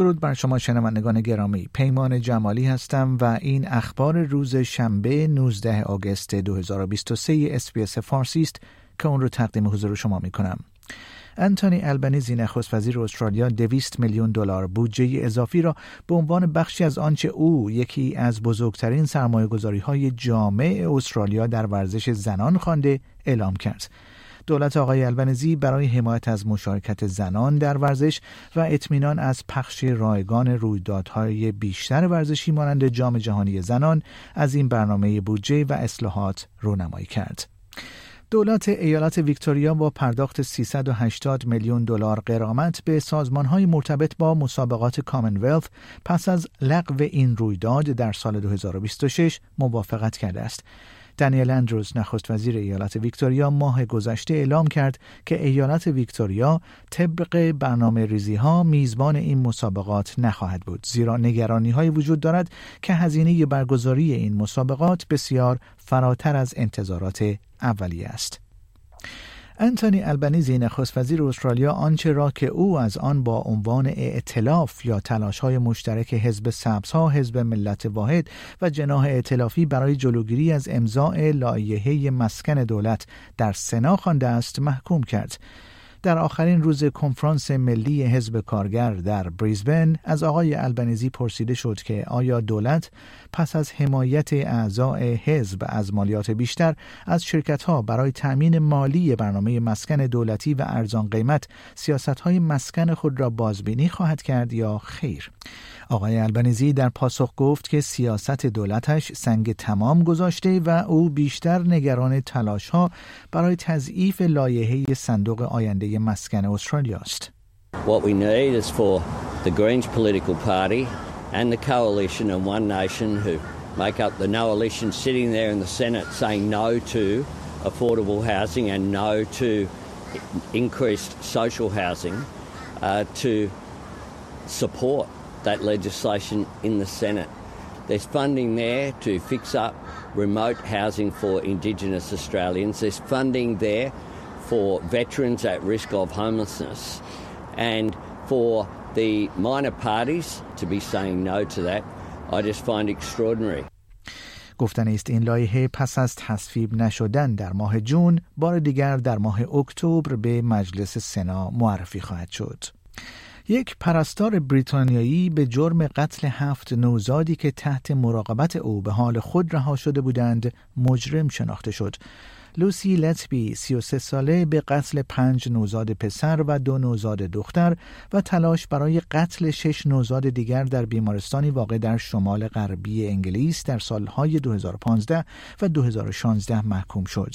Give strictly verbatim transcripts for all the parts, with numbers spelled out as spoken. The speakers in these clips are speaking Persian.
درود بر شما شنوندگان گرامی، پیمان جمالی هستم و این اخبار روز شنبه نوزدهم آگوست دو هزار و بیست و سه اس‌بی‌اس فارسی است که اون رو تقدیم حضور شما می کنم. انتونی البنیزی نخست وزیر استرالیا دویست میلیون دلار بودجه اضافی را به عنوان بخشی از آنچه او یکی از بزرگترین سرمایه‌گذاری‌های جامع استرالیا در ورزش زنان خوانده اعلام کرد. دولت آقای البنیزی برای حمایت از مشارکت زنان در ورزش و اطمینان از پخش رایگان رویدادهای بیشتر ورزشی مانند جام جهانی زنان از این برنامه بودجه و اصلاحات رونمایی کرد. دولت ایالت ویکتوریا با پرداخت سیصد و هشتاد میلیون دلار غرامت به سازمان‌های مرتبط با مسابقات کامنولث پس از لغو این رویداد در سال دو هزار و بیست و شش موافقت کرده است. دانیل اندروز نخست وزیر ایالت ویکتوریا ماه گذشته اعلام کرد که ایالت ویکتوریا طبق برنامه ریزی ها میزبان این مسابقات نخواهد بود، زیرا نگرانی های وجود دارد که هزینه برگزاری این مسابقات بسیار فراتر از انتظارات اولیه است. انتونی البنیزی نخست وزیر استرالیا آنچه را که او از آن با عنوان ائتلاف یا تلاش‌های مشترک حزب سبزها، حزب ملت واحد و جناح ائتلافی برای جلوگیری از امضاء لایحه مسکن دولت در سنا خوانده است محکوم کرد. در آخرین روز کنفرانس ملی حزب کارگر در بریزبن از آقای البنیزی پرسیده شد که آیا دولت پس از حمایت اعضای حزب از مالیات بیشتر از شرکت‌ها برای تأمین مالی برنامه مسکن دولتی و ارزان قیمت سیاست‌های مسکن خود را بازبینی خواهد کرد یا خیر؟ آقای البنیزی در پاسخ گفت که سیاست دولتش سنگ تمام گذاشته و او بیشتر نگران تلاش‌ها برای تضعیف لایحه صندوق آینده مسکن استرالیا است. What we need is for the Greens political party and the coalition and One Nation who make up the coalition sitting there in the Senate saying no to affordable housing and no to increased social housing uh, to support that legislation in the Senate. There's funding there to fix up remote housing for Indigenous Australians. There's funding there for veterans at risk of homelessness and for the minor parties to be saying no to that, I just find extraordinary. گفتنی است این لایحه پس از تصویب نشدن در ماه جون بار دیگر در ماه اکتبر به مجلس سنا معرفی خواهد شد. یک پرستار بریتانیایی به جرم قتل هفت نوزادی که تحت مراقبت او به حال خود رها شده بودند مجرم شناخته شد. لوسی لتبی سی و سه ساله به قتل پنج نوزاد پسر و دو نوزاد دختر و تلاش برای قتل شش نوزاد دیگر در بیمارستانی واقع در شمال غربی انگلیس در سالهای دو هزار و پانزده و دو هزار و شانزده محکوم شد.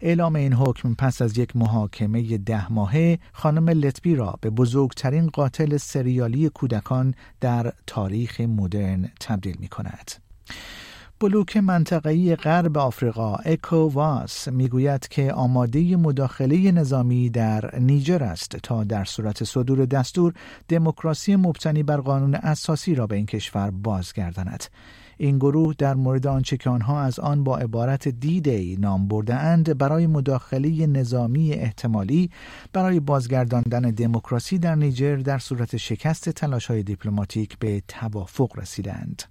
اعلام این حکم پس از یک محاکمه ده ماهه خانم لتبی را به بزرگترین قاتل سریالی کودکان در تاریخ مدرن تبدیل می کند. بلوک منطقه‌ای غرب آفریقا اکوواس میگوید که آماده مداخله نظامی در نیجر است تا در صورت صدور دستور دموکراسی مبتنی بر قانون اساسی را به این کشور بازگرداند. این گروه در مورد آنچه که آنها از آن با عبارت دی‌دی نام برده‌اند برای مداخله نظامی احتمالی برای بازگرداندن دموکراسی در نیجر در صورت شکست تلاش‌های دیپلماتیک به توافق رسیدند.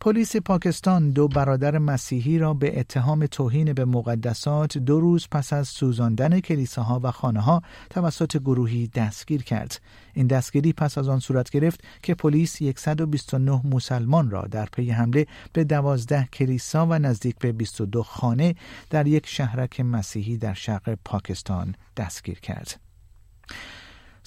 پلیس پاکستان دو برادر مسیحی را به اتهام توهین به مقدسات دو روز پس از سوزاندن کلیساها و خانه‌ها توسط گروهی دستگیر کرد. این دستگیری پس از آن صورت گرفت که پلیس صد و بیست و نه مسلمان را در پی حمله به دوازده کلیسا و نزدیک به بیست و دو خانه در یک شهرک مسیحی در شرق پاکستان دستگیر کرد.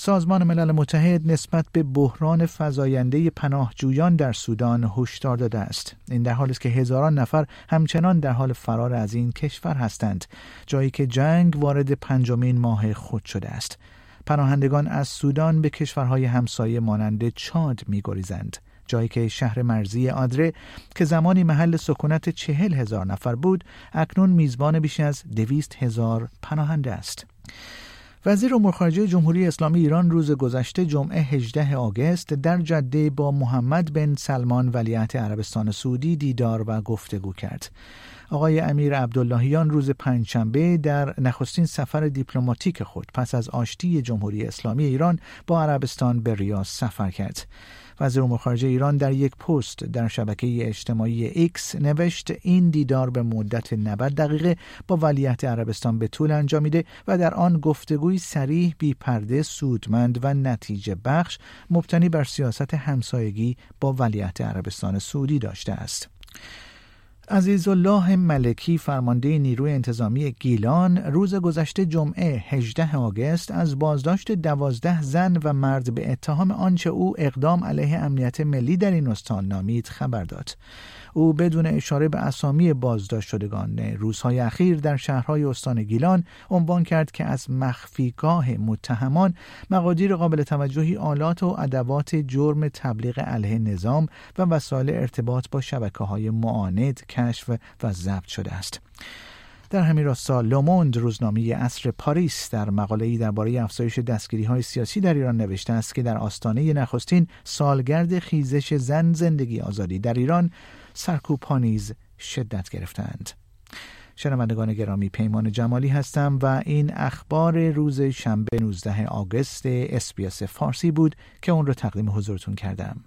سازمان ملل متحد نسبت به بحران فزاینده پناهجویان در سودان هشدار داده است. این در حالی است که هزاران نفر همچنان در حال فرار از این کشور هستند، جایی که جنگ وارد پنجمین ماه خود شده است. پناهندگان از سودان به کشورهای همسایه مانند چاد می‌گریزند، جایی که شهر مرزی آدره که زمانی محل سکونت چهل هزار نفر بود، اکنون میزبان بیش از دویست هزار پناهنده است. وزیر امور خارجه جمهوری اسلامی ایران روز گذشته جمعه هجدهم آگوست در جده با محمد بن سلمان ولیعهد عربستان سعودی دیدار و گفتگو کرد. آقای امیر عبداللهیان روز پنجشنبه در نخستین سفر دیپلماتیک خود پس از آشتی جمهوری اسلامی ایران با عربستان به ریاض سفر کرد. وزیر امور خارجه ایران در یک پست در شبکه اجتماعی ایکس نوشت این دیدار به مدت نود دقیقه با ولیعهد عربستان به طول انجامیده و در آن گفتگوی صریح، بی‌پرده، سودمند و نتیجه بخش مبتنی بر سیاست همسایگی با ولیعهد عربستان سعودی داشته است. عزیز الله ملکی فرمانده نیروی انتظامی گیلان روز گذشته جمعه هجدهم آگوست از بازداشت دوازده زن و مرد به اتهام آنچه او اقدام علیه امنیت ملی در این استان نامید خبر داد. او بدون اشاره به اسامی بازداشت شدگان روزهای اخیر در شهرهای استان گیلان عنوان کرد که از مخفیگاه متهمان مقادیر قابل توجهی آلات و ادوات جرم تبلیغ علیه نظام و وسایل ارتباط با شبکه‌های معاند کشف و ضبط شده است. در همین راستا لو موند روزنامه عصر پاریس در مقاله‌ای درباره افزایش دستگیری‌های سیاسی در ایران نوشته است که در آستانه نخستین سالگرد خیزش زن زندگی آزادی در ایران سرکوب‌ها نیز شدت گرفتند. شنوندگان گرامی، پیمان جمالی هستم و این اخبار روز شنبه نوزدهم آگوست اس‌بی‌اس فارسی بود که اون رو تقدیم حضورتون کردم.